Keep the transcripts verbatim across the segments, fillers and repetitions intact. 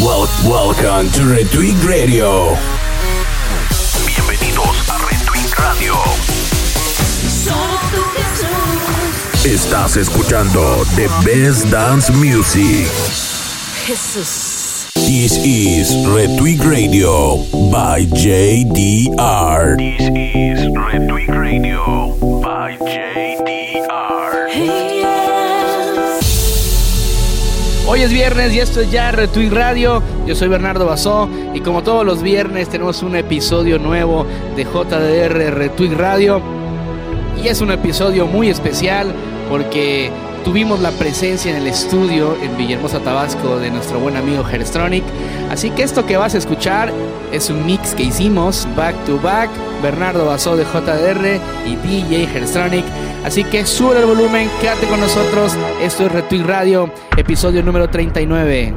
Well, welcome to Retweet Radio. Bienvenidos a Retweet Radio. Estás escuchando the best dance music. Jesús. This is Retweet Radio by J D R. This is Retweet Radio by J D R. Hey, yes. Hoy es viernes y esto es ya Retweet Radio. Yo soy Bernardo Basó y como todos los viernes tenemos un episodio nuevo de J D R Retweet Radio. Y es un episodio muy especial porque tuvimos la presencia en el estudio en Villahermosa, Tabasco, de nuestro buen amigo Herstronic. Así que esto que vas a escuchar es un mix que hicimos back to back, Bernardo Basó de J D R y D J Herstronic. Así que sube el volumen, quédate con nosotros. Esto es Retweet Radio, episodio número treinta y nueve.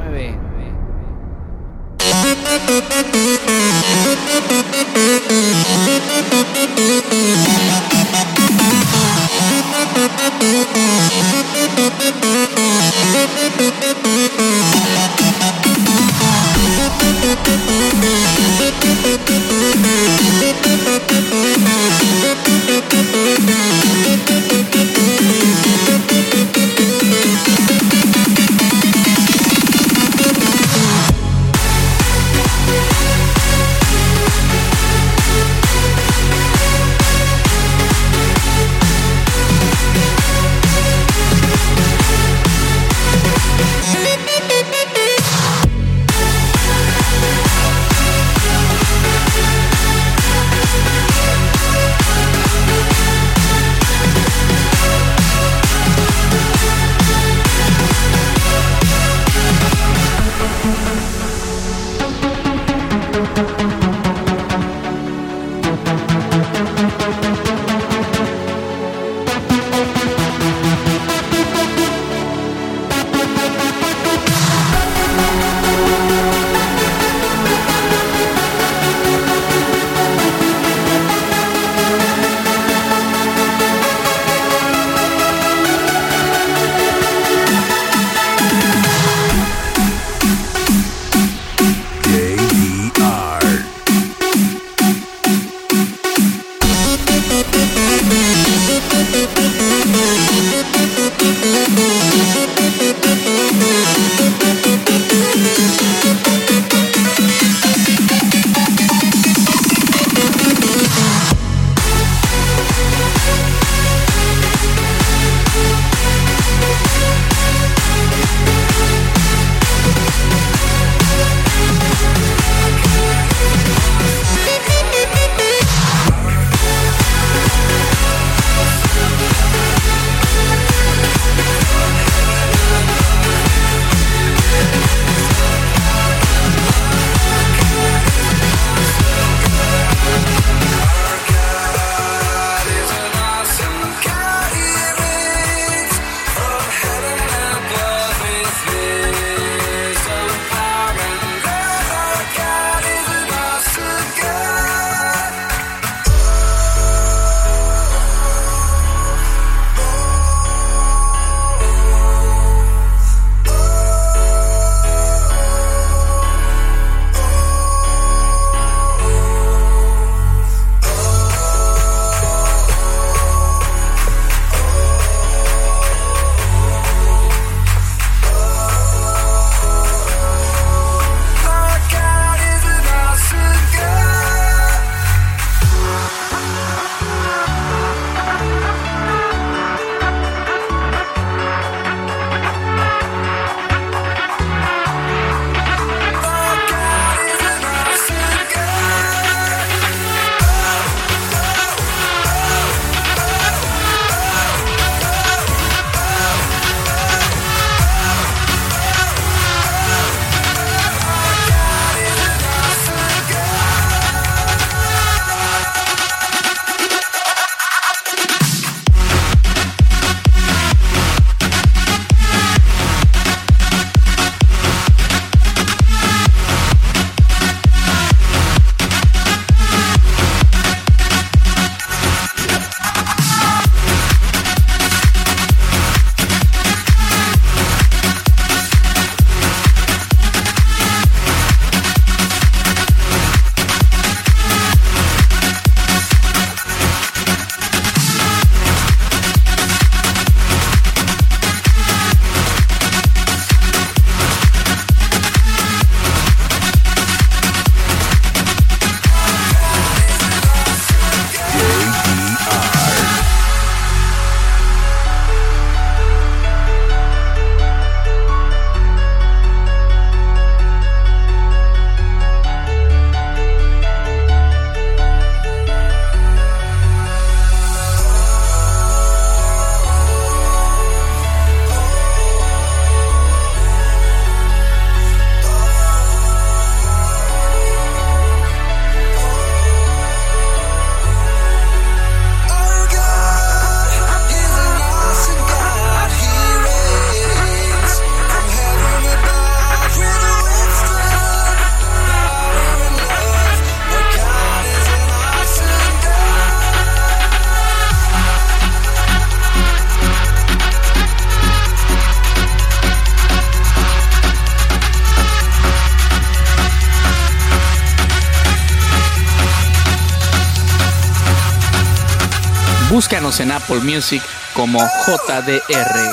Búscanos en Apple Music como J D R.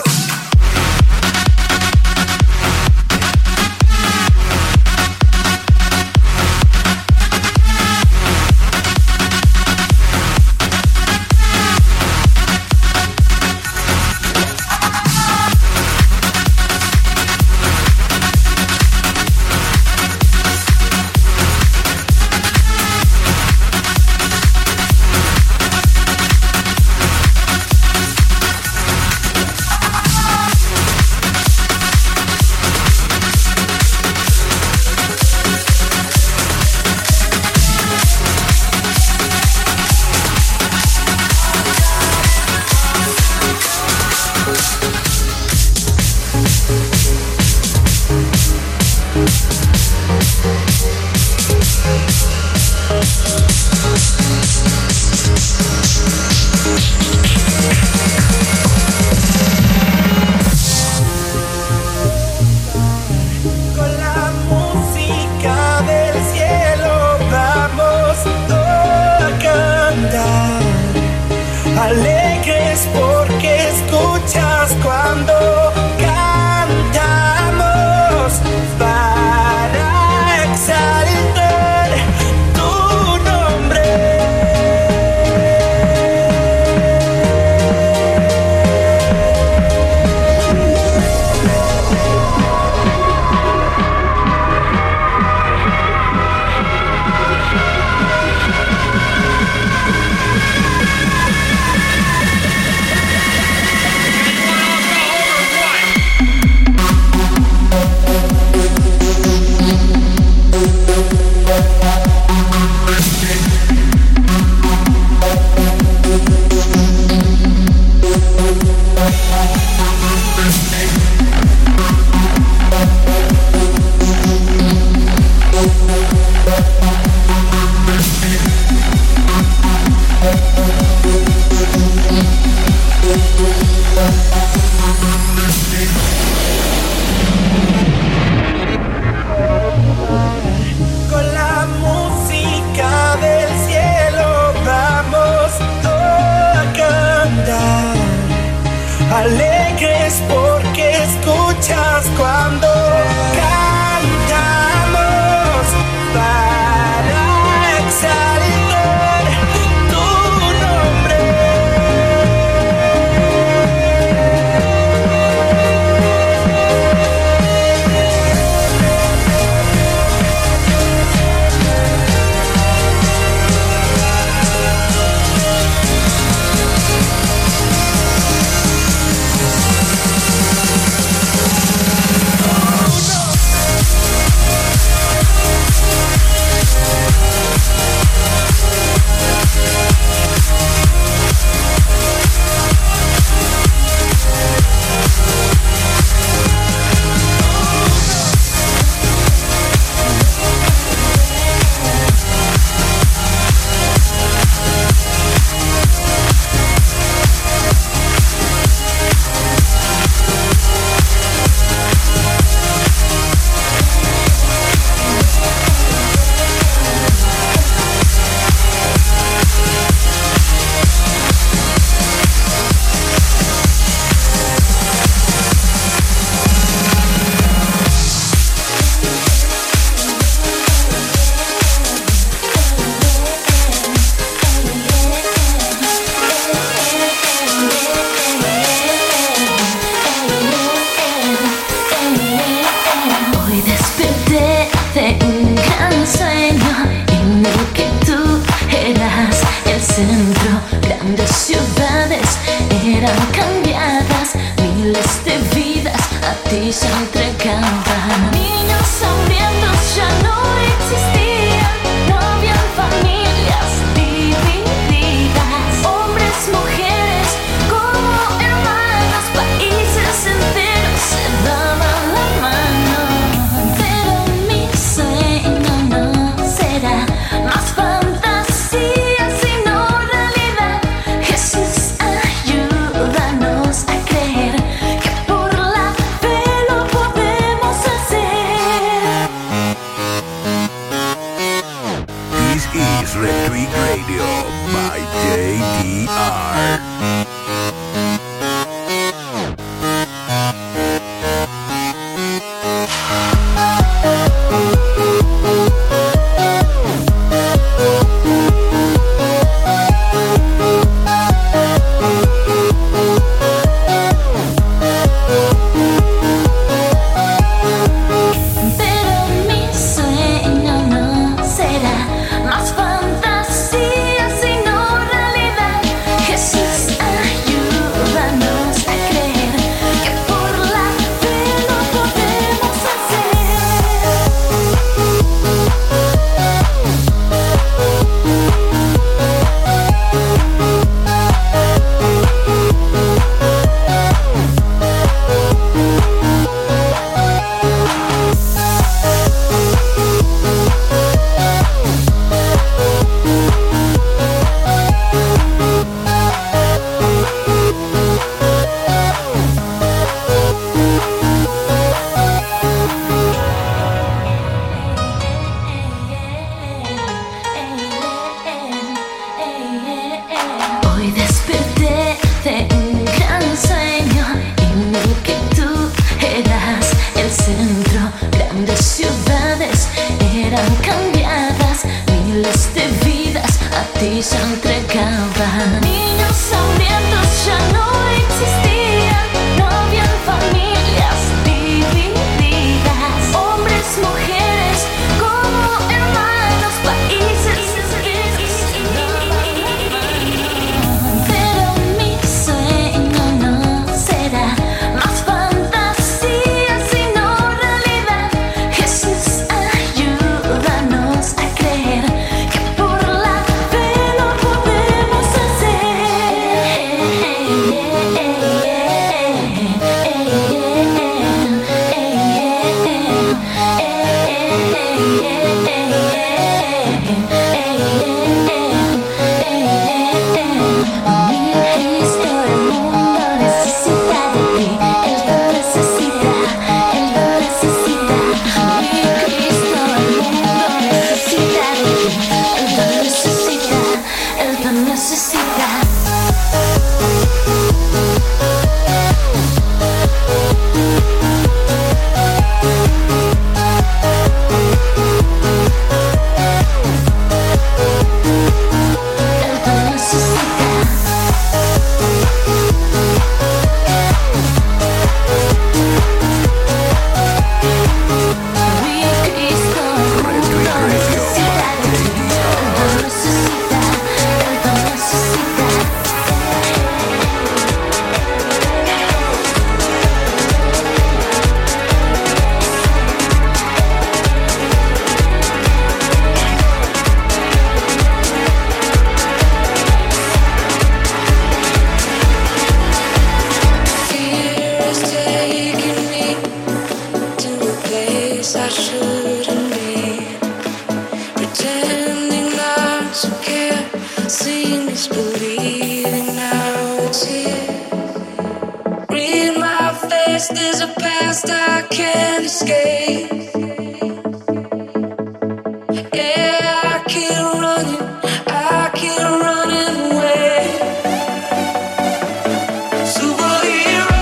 y se entregaban. Niños hambrientos ya no existían, no había familias divididas, hombres, mujeres como hermanos, países. Pero mi sueño no será más fantasía sino realidad. Jesús, ayúdanos a creer que por la fe lo podemos hacer. Cristo, el mundo necesita de ti, él lo necesita, él lo necesita. Mi Cristo, el mundo necesita de ti, él lo necesita, él lo necesita. Él lo necesita. Mi Cristo, el mundo necesita de ti, él lo necesita, él lo necesita. Fear is taking me to a place I shouldn't be. Pretending not to care, seeing is believing now it's here. Read my face, there's a past I can't escape. Yeah, I keep running, I keep running away. Superhero,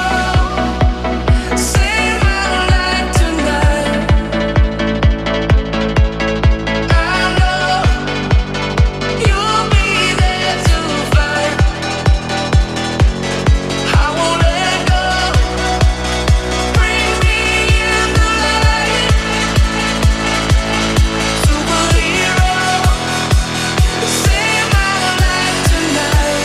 save my life tonight. I know you'll be there to fight. I won't let go. Bring me in the light. Superhero, save my life tonight. Save my life tonight.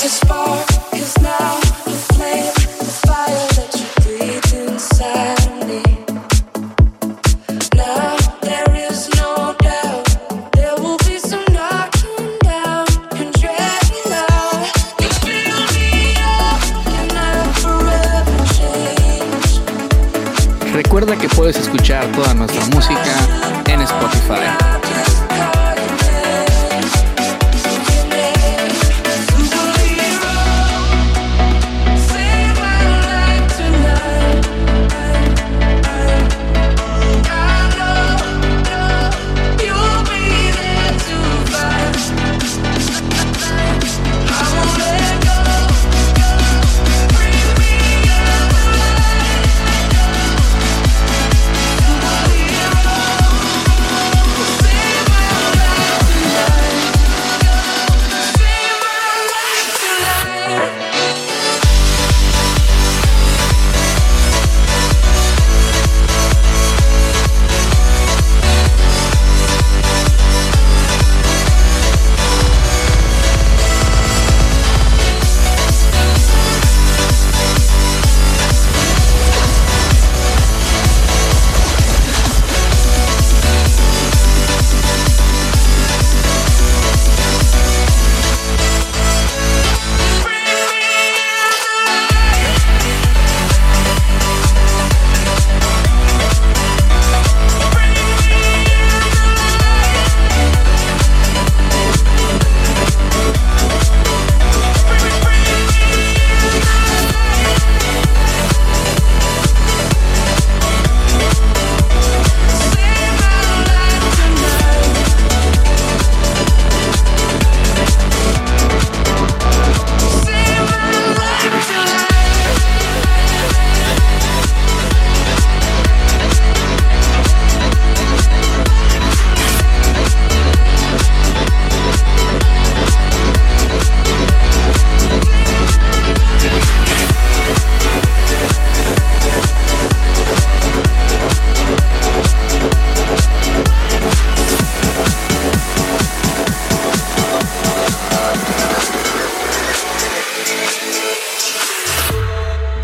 The spark is now the flame, the fire that you breathe inside of me. Now there is no doubt, there will be some knocking down and dragging out. You fill me up and I'm forever changed. Recuerda que puedes escuchar toda nuestra música en Spotify. I just call your name, your name. Superhero, save my life tonight. I know you'll be there to fight. I won't let go. Bring me in the light. Superhero, save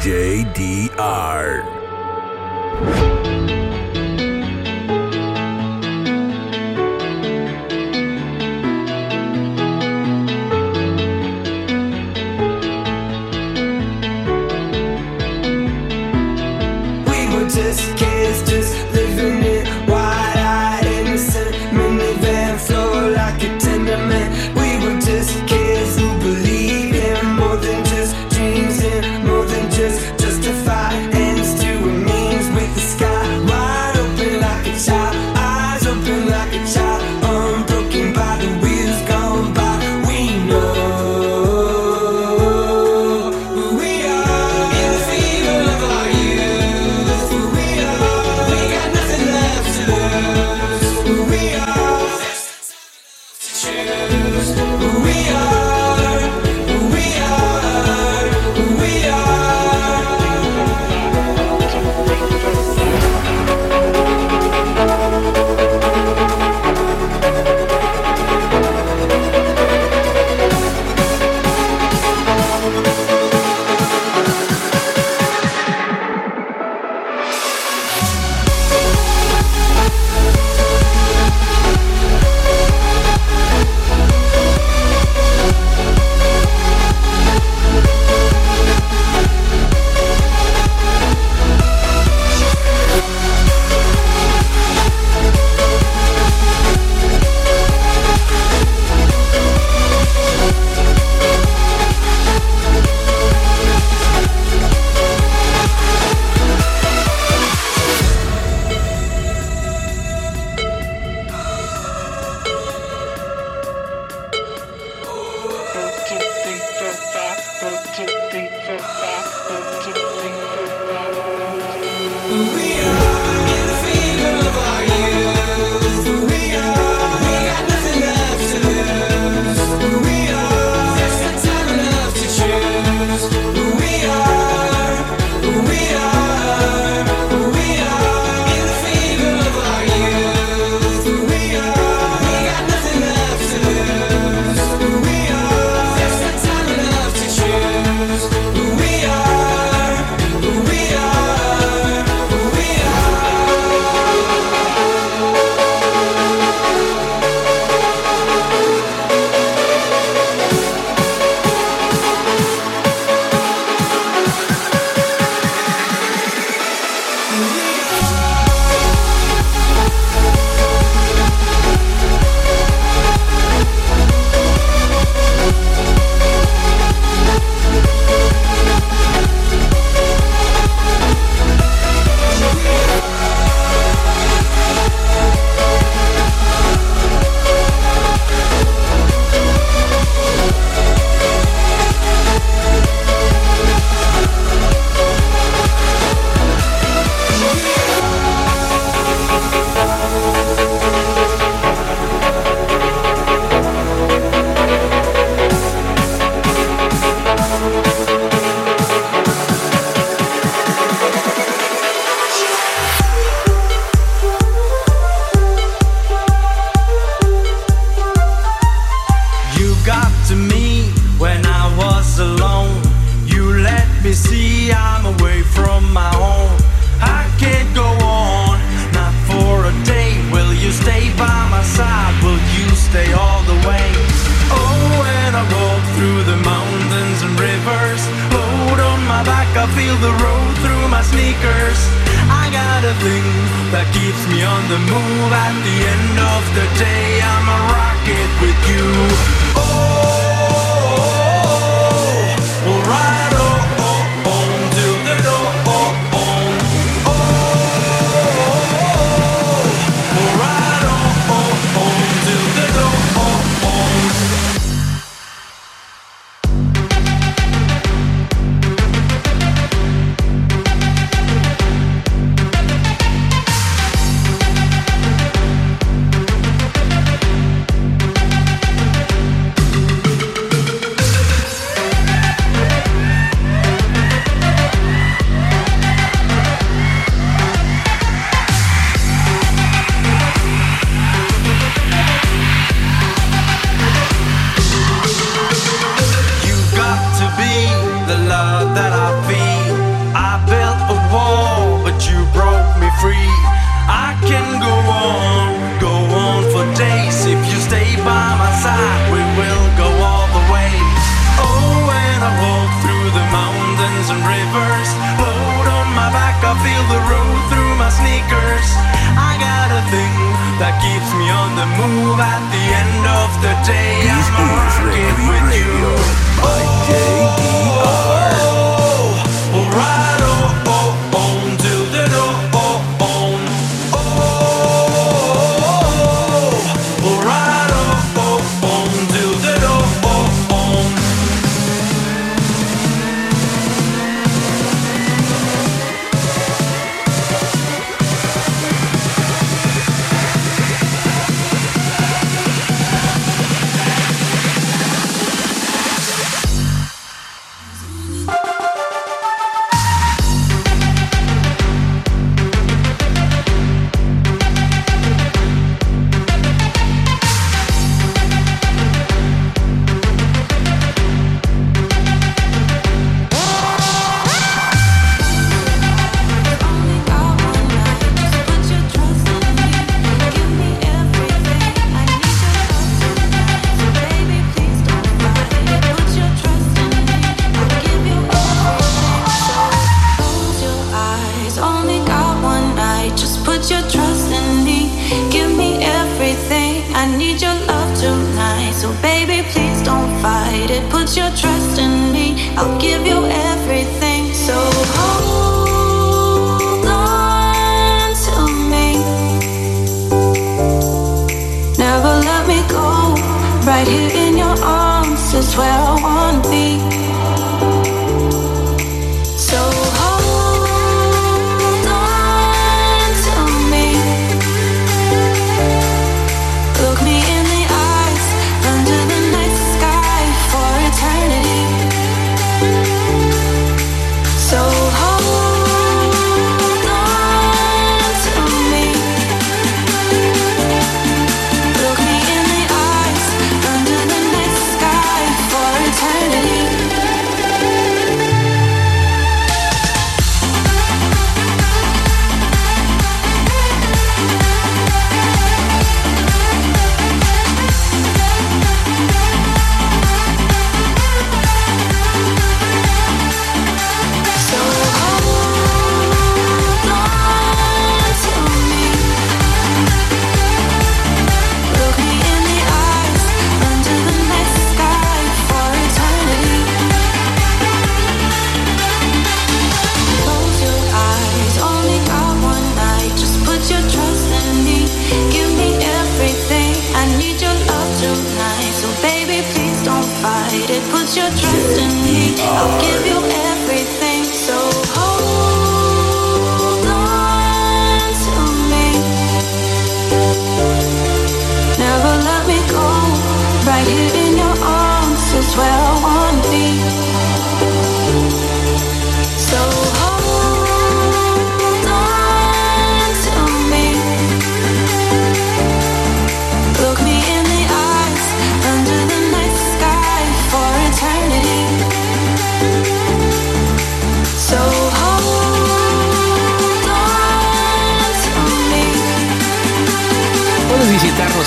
J D R. doors. Load on my back, I feel the road through my sneakers. I got a thing that keeps me on the move. At the end of the day, I'm working with you. By J D R. All right.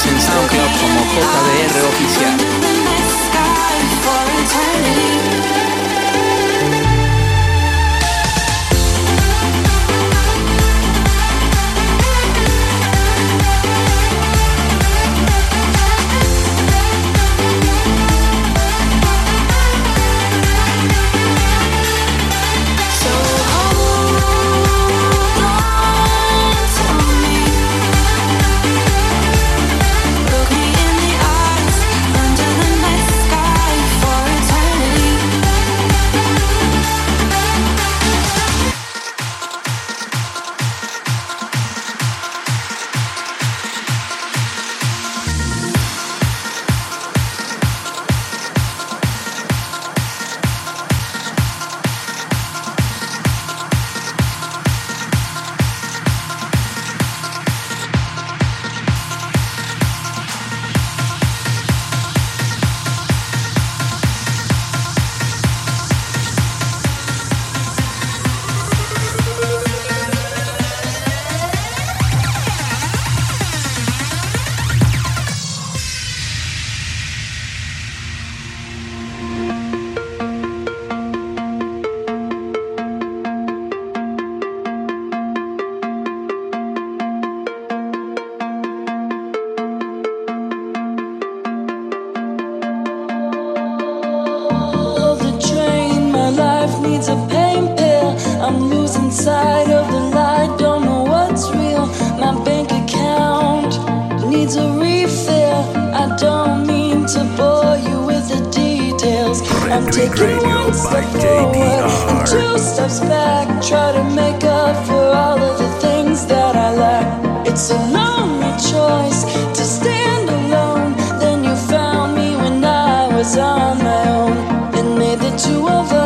En SoundCloud como J D R Oficial. Under the I'm losing sight of the light, don't know what's real. My bank account needs a refill. I don't mean to bore you with the details. I'm taking one step forward and two steps back, try to make up for all of the things that I lack. It's a lonely choice to stand alone. Then you found me when I was on my own, and made the two of us.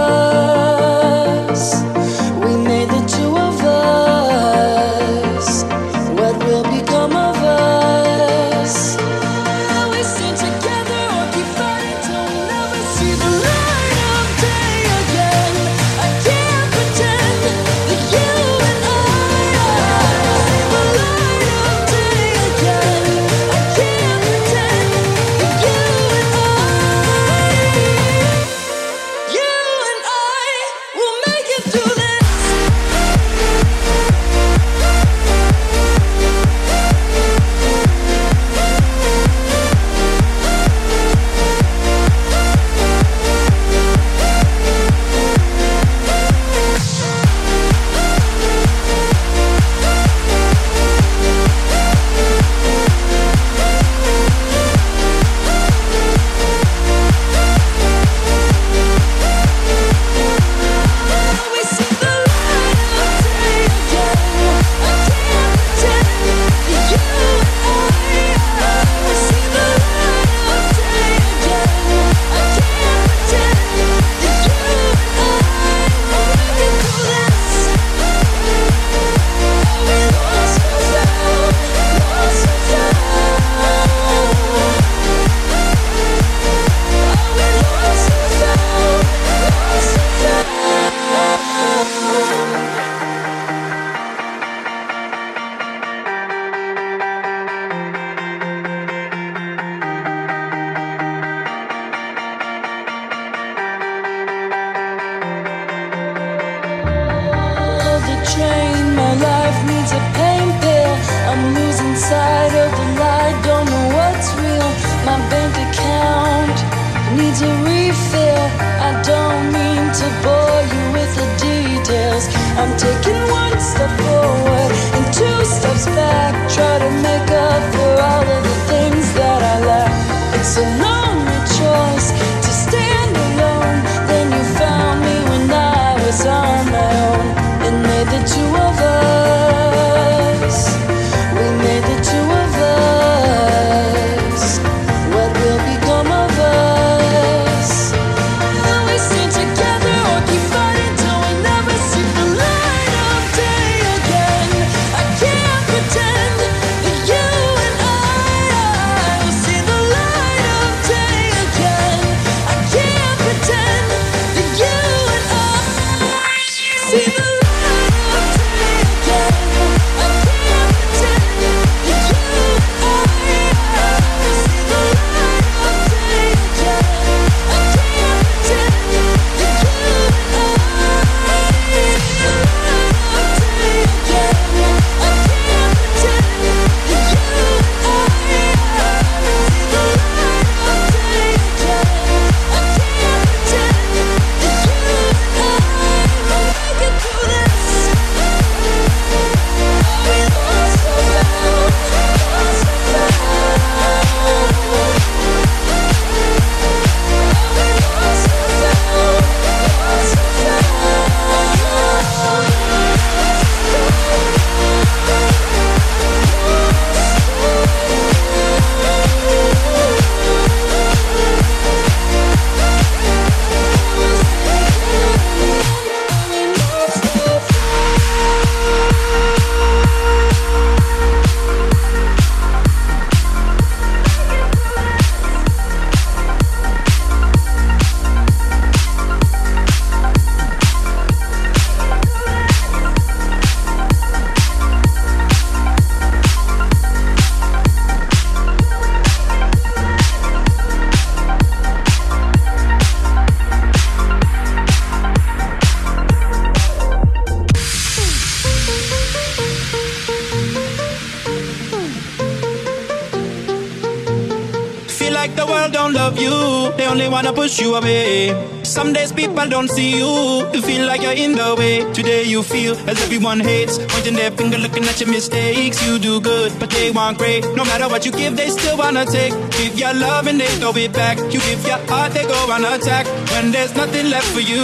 You away. Some days people don't see you. You feel like you're in the way. Today you feel as everyone hates, pointing their finger, looking at your mistakes. You do good, but they want great. No matter what you give, they still wanna take. Give your love and they throw it back. You give your heart, they go on attack. When there's nothing left for you,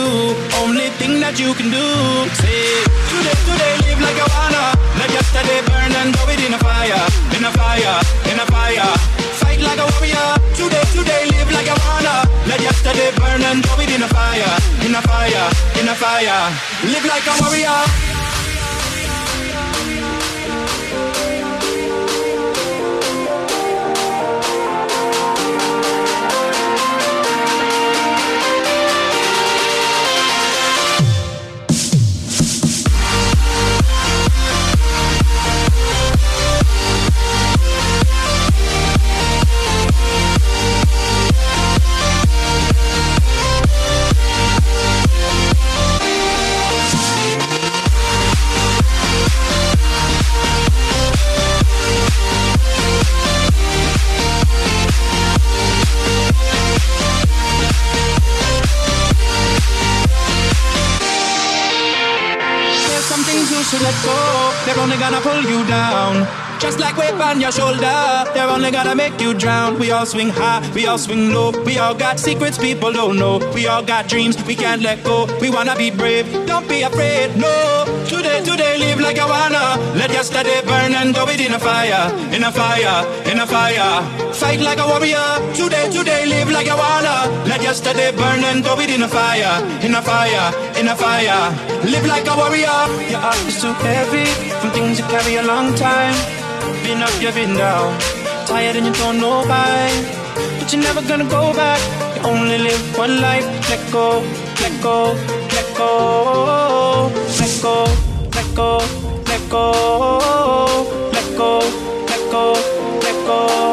only thing that you can do. Say, today, today, live like I wanna. Let yesterday burn and throw it in a fire, in a fire, in a fire. Fight like a warrior. Today, today, live like I wanna. Let yesterday burn and throw it in a fire, in a fire, in a fire. Live like a warrior. Let go, they're only gonna pull you down. Just like weight on your shoulder, they're only gonna make you drown. We all swing high, we all swing low. We all got secrets people don't know. We all got dreams we can't let go. We wanna be brave, don't be afraid, no. Today, today, live like I wanna. Let yesterday burn and throw it in a fire, in a fire, in a fire. Fight like a warrior. Today, today, live like I wanna. Let yesterday burn and throw it in a fire, in a fire, in a fire. Live like a warrior. Your heart is too heavy from things you carry a long time. Been up, you've been down, tired and you don't know why. But you're never gonna go back. You only live one life. Let go, let go, let go. Let go, let go, let go. Let go, let go, let go.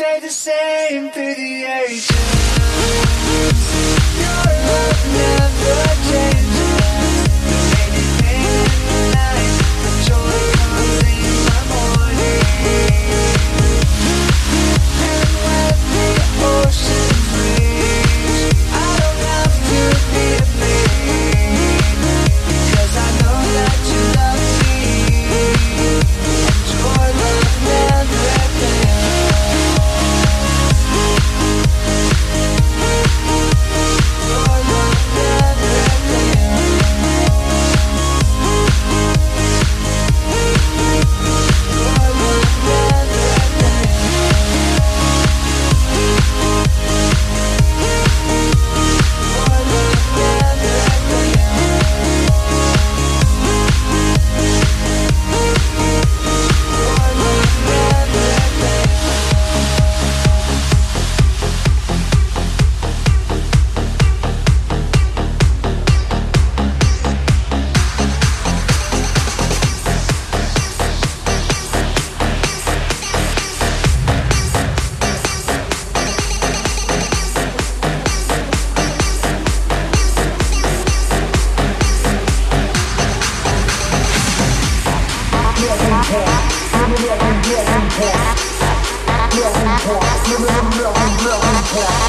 stay the same through the ages. Your love never changes. Anything in life, the joy comes in the morning. And when the oceans reach, I don't have to be afraid, because I know that you love me. And your love never fails.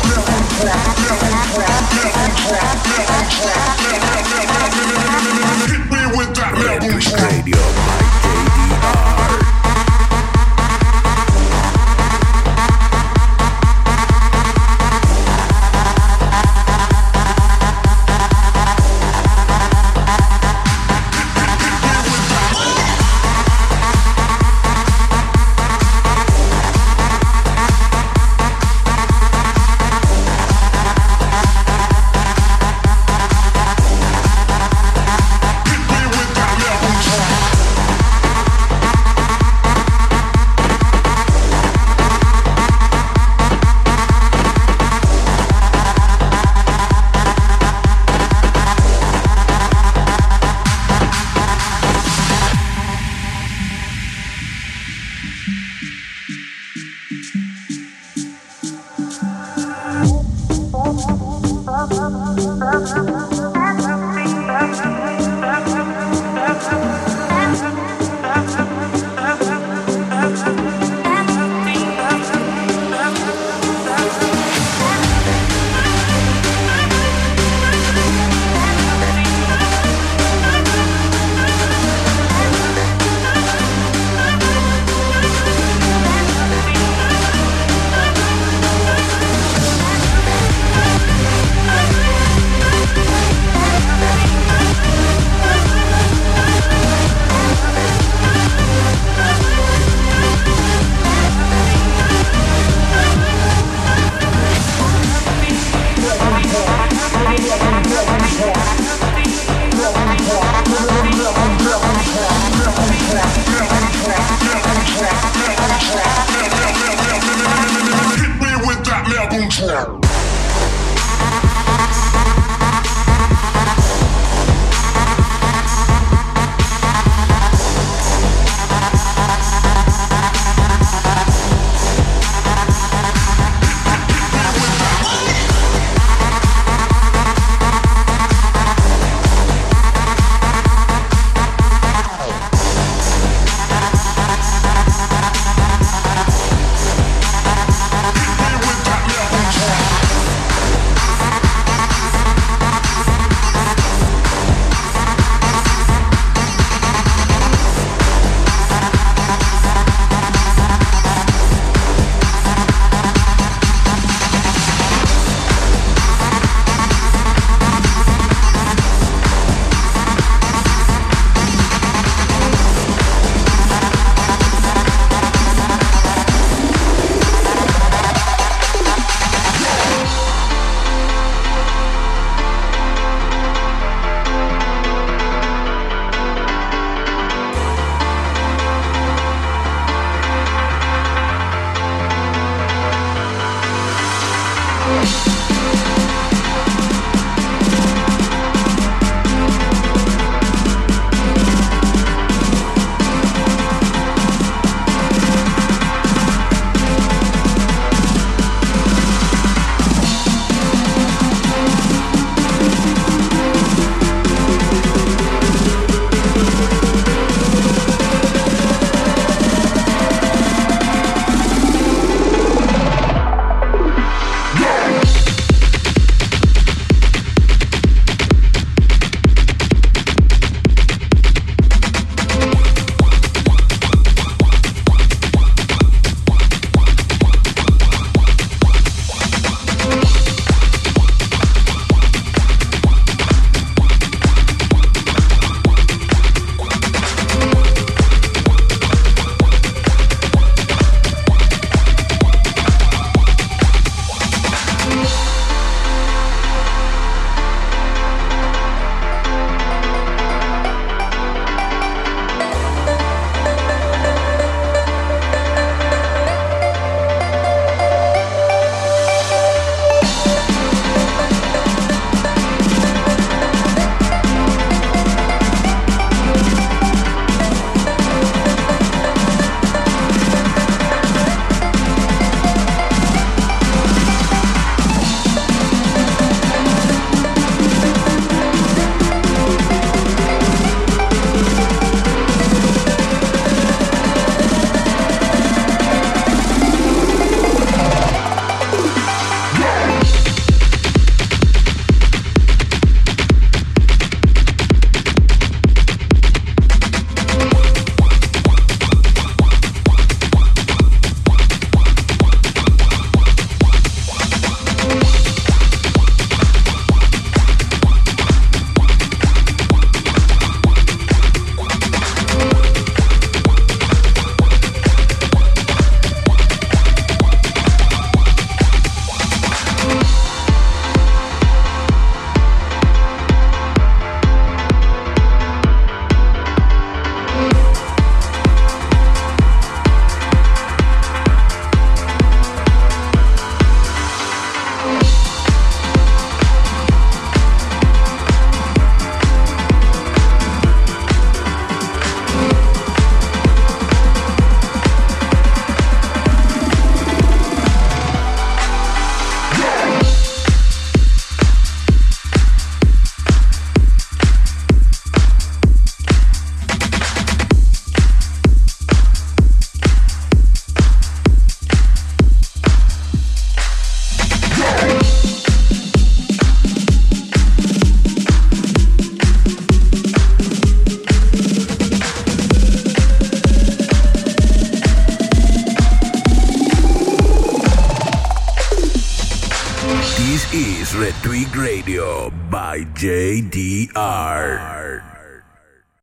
Retweet Radio by J D R.